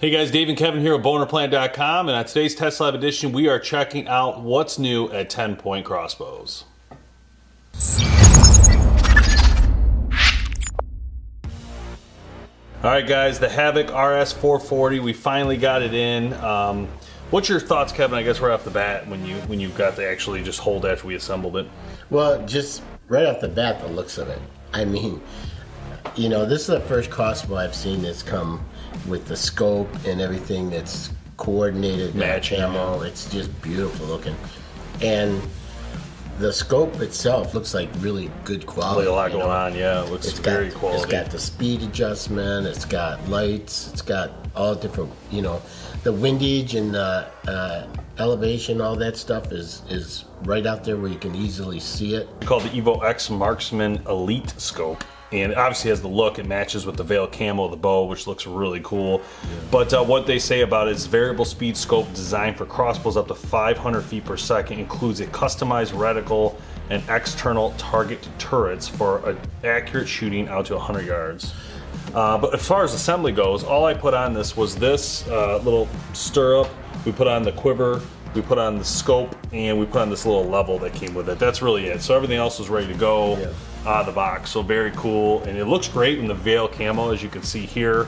Hey guys, Dave and Kevin here at Bonerplant.com, and on today's Test Lab edition, we are checking out what's new at 10-Point Crossbows. All right guys, the Havoc RS440, we finally got it in. What's your thoughts, Kevin, I guess right off the bat, when you got to actually just hold after we assembled it? Well, just right off the bat, the looks of it. I mean, you know, this is the first crossbow I've seen that's come with the scope and everything that's coordinated. Match ammo. It's just beautiful looking. And the scope itself looks like really good quality. Really a lot going on, yeah. It looks very quality. It's got the speed adjustment. It's got lights. It's got all different, you know, the windage and the elevation, all that stuff is right out there where you can easily see it. It's called the Evo X Marksman Elite Scope. And it obviously has the look. It matches with the Veil camo of the bow, which looks really cool. Yeah. But what they say about it is variable speed scope designed for crossbows up to 500 feet per second. Includes a customized reticle and external target turrets for accurate shooting out to 100 yards. But as far as assembly goes, all I put on this was this little stirrup. We put on the quiver. We put on the scope, and we put on this little level that came with it. That's really it. So everything else was ready to go out of the box. So very cool, and it looks great in the Veil camo, as you can see here.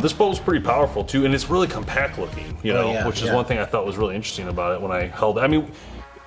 This bow is pretty powerful too, and it's really compact looking, you know, which is one thing I thought was really interesting about it when I held it. I mean,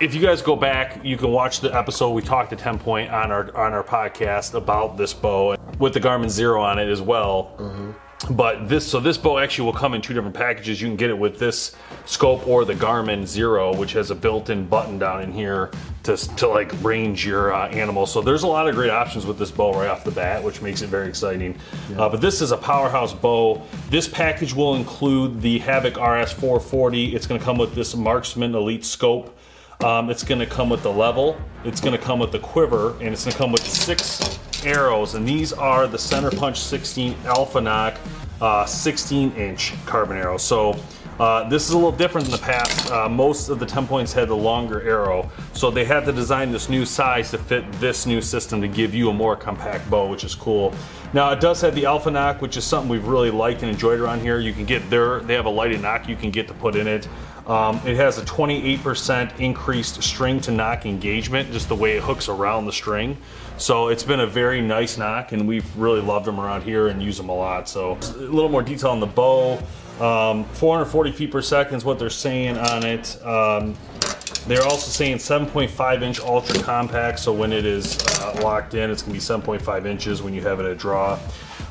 if you guys go back, you can watch the episode we talked to 10-Point on our podcast about this bow with the Garmin Xero on it as well. Mm-hmm. But this bow actually will come in two different packages. You can get it with this scope or the Garmin Xero, which has a built-in button down in here to like range your animal. So there's a lot of great options with this bow right off the bat, which makes it very exciting. Yeah. But this is a powerhouse bow. This package will include the Havoc RS440. It's going to come with this Marksman Elite Scope. It's going to come with the level. It's going to come with the quiver, and it's going to come with 6 arrows, and these are the Center Punch 16 Alpha-Nock 16-inch carbon arrows. So this is a little different than the past. Most of the 10-Points had the longer arrow, so they had to design this new size to fit this new system to give you a more compact bow, which is cool. Now it does have the Alpha-Nock, which is something we've really liked and enjoyed around here. You can get they have a lighted nock you can get to put in it. It has a 28% increased string to nock engagement, just the way it hooks around the string. So it's been a very nice nock, and we've really loved them around here and use them a lot. So a little more detail on the bow. 440 feet per second is what they're saying on it. They're also saying 7.5 inch ultra compact. So when it is locked in, it's gonna be 7.5 inches when you have it at draw.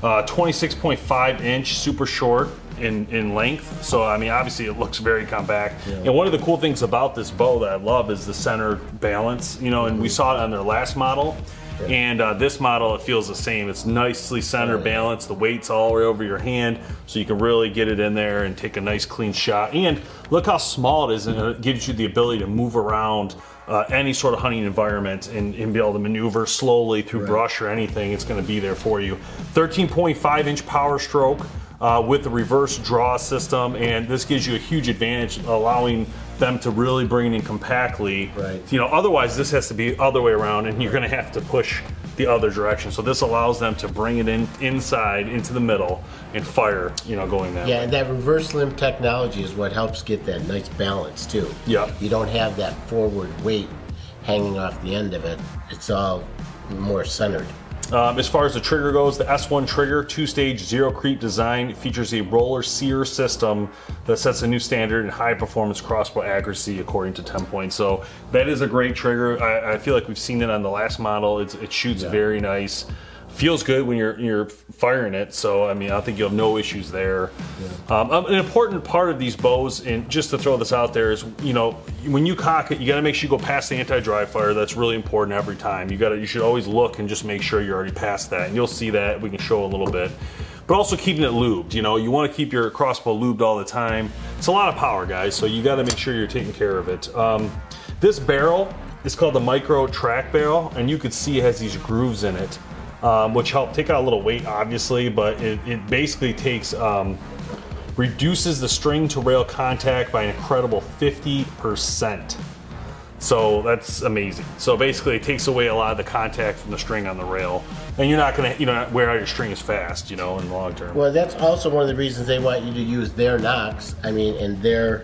26.5 inch super short in length. So I mean, obviously it looks very compact. Yeah. And one of the cool things about this bow that I love is the center balance, you know, and we saw it on their last model. Yeah. And this model, it feels the same. It's nicely center balanced. The weight's all the way over your hand, so you can really get it in there and take a nice clean shot. And look how small it is, and it gives you the ability to move around any sort of hunting environment and be able to maneuver slowly through brush or anything. It's going to be there for you. 13.5 inch power stroke with the reverse draw system, and this gives you a huge advantage, allowing them to really bring it in compactly. Right. You know, otherwise this has to be other way around, and you're going to have to push the other direction. So this allows them to bring it in inside into the middle and fire, you know, going that way. And that reverse limb technology is what helps get that nice balance too. Yeah. You don't have that forward weight hanging off the end of it. It's all more centered. As far as the trigger goes, the S1 trigger, two-stage zero creep design, features a roller sear system that sets a new standard in high performance crossbow accuracy according to TenPoint. So that is a great trigger. I feel like we've seen it on the last model. It shoots very nice. Feels good when you're firing it, so I mean, I think you'll have no issues there. Yeah. An important part of these bows, and just to throw this out there, is, you know, when you cock it, you got to make sure you go past the anti-dry fire. That's really important every time. You should always look and just make sure you're already past that, and you'll see that. We can show a little bit. But also keeping it lubed, you know, you want to keep your crossbow lubed all the time. It's a lot of power, guys, so you got to make sure you're taking care of it. This barrel is called the Micro-Trac barrel, and you can see it has these grooves in it. Which help take out a little weight, obviously, but it basically takes reduces the string to rail contact by an incredible 50%. So that's amazing. So basically, it takes away a lot of the contact from the string on the rail, and you're not going to wear out your string as fast, in the long term. Well, that's also one of the reasons they want you to use their nocks. I mean, and their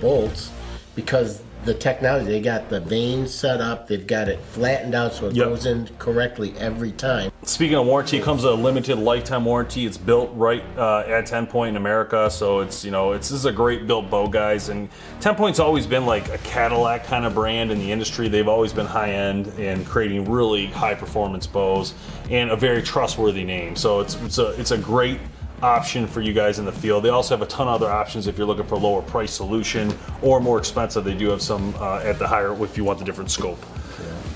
bolts, because the technology, they got the vane set up, they've got it flattened out so it goes in correctly every time. Speaking of warranty, it comes with a limited lifetime warranty. It's built right at TenPoint in America, so this is a great built bow, guys. And TenPoint's always been like a Cadillac kind of brand in the industry. They've always been high end and creating really high performance bows, and a very trustworthy name. So it's a great option for you guys in the field. They also have a ton of other options if you're looking for a lower price solution or more expensive. They do have some at the higher if you want the different scope.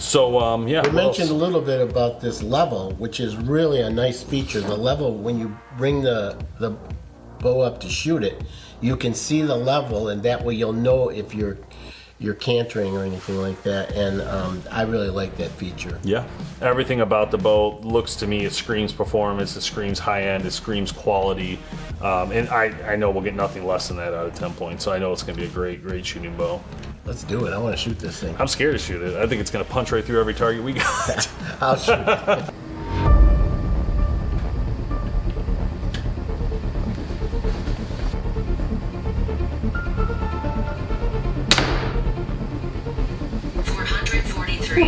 So we mentioned a little bit about this level, which is really a nice feature. The level, when you bring the bow up to shoot it, you can see the level, and that way you'll know if you're cantering or anything like that, and I really like that feature. Yeah, everything about the bow looks to me, it screams performance, it screams high end, it screams quality, and I know we'll get nothing less than that out of TenPoint, so I know it's going to be a great shooting bow. Let's do it. I want to shoot this thing. I'm scared to shoot it. I think it's going to punch right through every target we got. I'll shoot it.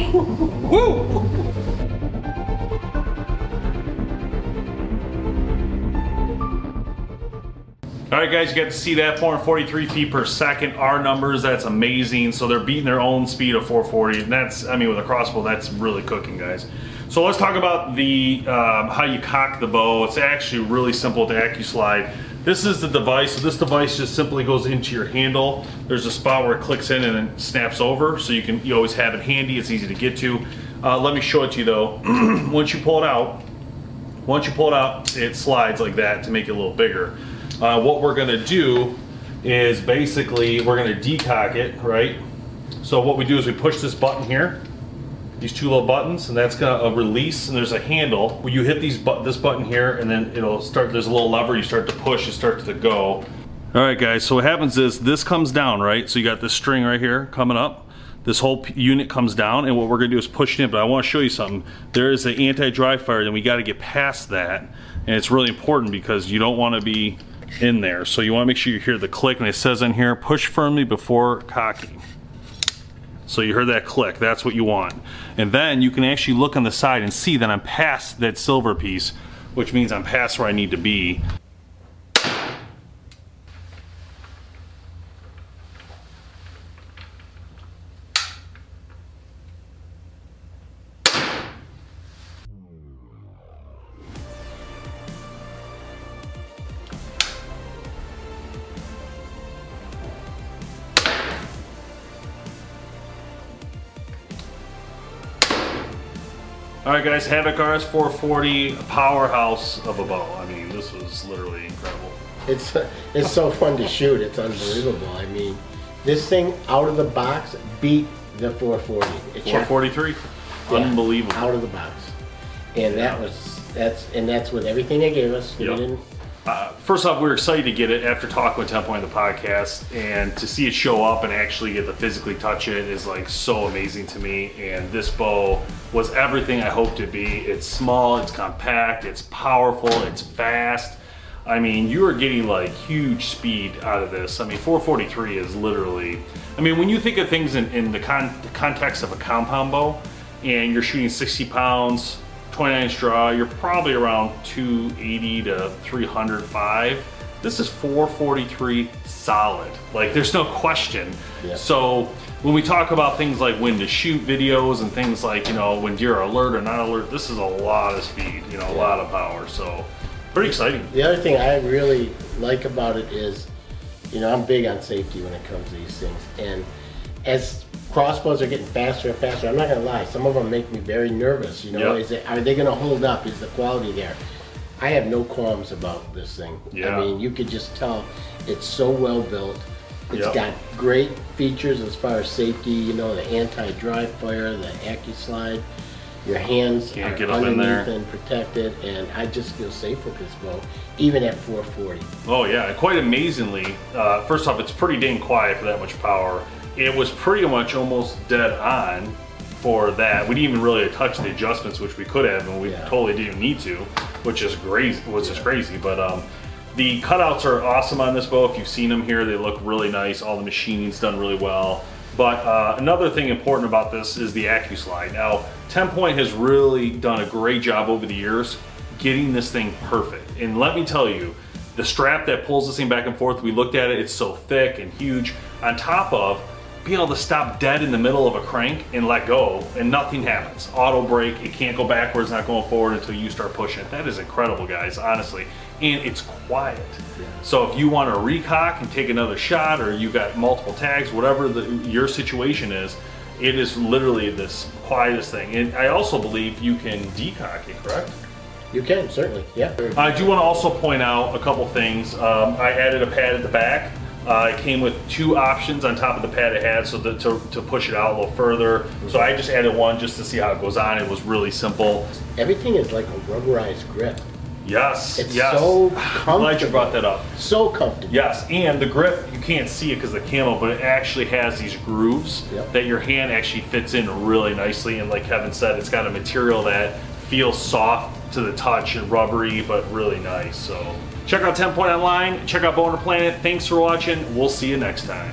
Woo! All right, guys, you got to see that 443 feet per second. Our numbers, that's amazing. So they're beating their own speed of 440, and with a crossbow, that's really cooking, guys. So let's talk about the how you cock the bow. It's actually really simple with the Accu Slide. This is the device. So this device just simply goes into your handle. There's a spot where it clicks in and then snaps over, so you always have it handy. It's easy to get to. Let me show it to you though. Once you pull it out, it slides like that to make it a little bigger. What we're gonna do is basically we're gonna decock it, right? So what we do is we push this button here, these two little buttons, and that's gonna release, and there's a handle. When you hit this button here, and then it'll start, there's a little lever, you start to push, it starts to go. All right, guys, so what happens is this comes down, right? So you got this string right here coming up. This whole unit comes down, and what we're gonna do is push it in, but I wanna show you something. There is an anti-dry fire, and we gotta get past that, and it's really important because you don't wanna be in there. So you wanna make sure you hear the click, and it says in here, push firmly before cocking. So you heard that click, that's what you want. And then you can actually look on the side and see that I'm past that silver piece, which means I'm past where I need to be. Alright guys, Havoc RS440, powerhouse of a bow. I mean, this was literally incredible. It's so fun to shoot, it's unbelievable. I mean, this thing out of the box beat the 440. 443, unbelievable. Out of the box. And that's with everything they gave us. First off, we were excited to get it after talking with TenPoint on the podcast, and to see it show up and actually get to physically touch it is like so amazing to me. And this bow was everything I hoped it be. It's small, it's compact, it's powerful, it's fast. I mean, you are getting like huge speed out of this. I mean, 443 is literally, I mean, when you think of things in the context of a compound bow, and you're shooting 60 pounds, 29-inch draw, you're probably around 280 to 305. This is 443 solid. Like, there's no question. Yeah. So when we talk about things like when to shoot videos and things like, you know, when deer are alert or not alert, this is a lot of speed, you know, a lot of power. So pretty exciting. The other thing I really like about it is, you know, I'm big on safety when it comes to these things. And as crossbows are getting faster and faster, I'm not gonna lie, some of them make me very nervous, you know. Yep. Are they gonna hold up? Is the quality there? I have no qualms about this thing. Yeah. I mean, you could just tell it's so well built. It's got great features as far as safety, you know, the anti-dry fire, the Accu Slide. Your hands can't get underneath in there and protected, and I just feel safe with this bow, even at 440. Oh yeah, quite amazingly. First off, it's pretty dang quiet for that much power. It was pretty much almost dead on for that. We didn't even really touch the adjustments, which we could have, and we totally didn't need to, which is crazy. But the cutouts are awesome on this bow. If you've seen them here, they look really nice. All the machining's done really well. But another thing important about this is the Accu Slide. Now, TenPoint has really done a great job over the years getting this thing perfect. And let me tell you, the strap that pulls this thing back and forth, we looked at it, it's so thick and huge, on top of being able to stop dead in the middle of a crank and let go, and nothing happens. Auto brake, it can't go backwards, not going forward until you start pushing it. That is incredible, guys, honestly. And it's quiet. Yeah. So if you want to recock and take another shot, or you got multiple tags, whatever your situation is, it is literally this quietest thing. And I also believe you can decock it, correct? You can, certainly, yeah. I do want to also point out a couple things. I added a pad at the back. It came with two options on top of the pad it had, so to push it out a little further. Mm-hmm. So I just added one just to see how it goes on. It was really simple. Everything is like a rubberized grip. Yes, it's so comfortable. I'm glad you brought that up. So comfortable. Yes, and the grip, you can't see it because of the camo, but it actually has these grooves that your hand actually fits in really nicely. And like Kevin said, it's got a material that feels soft to the touch and rubbery, but really nice. So check out TenPoint online, check out Boner Planet. Thanks for watching. We'll see you next time.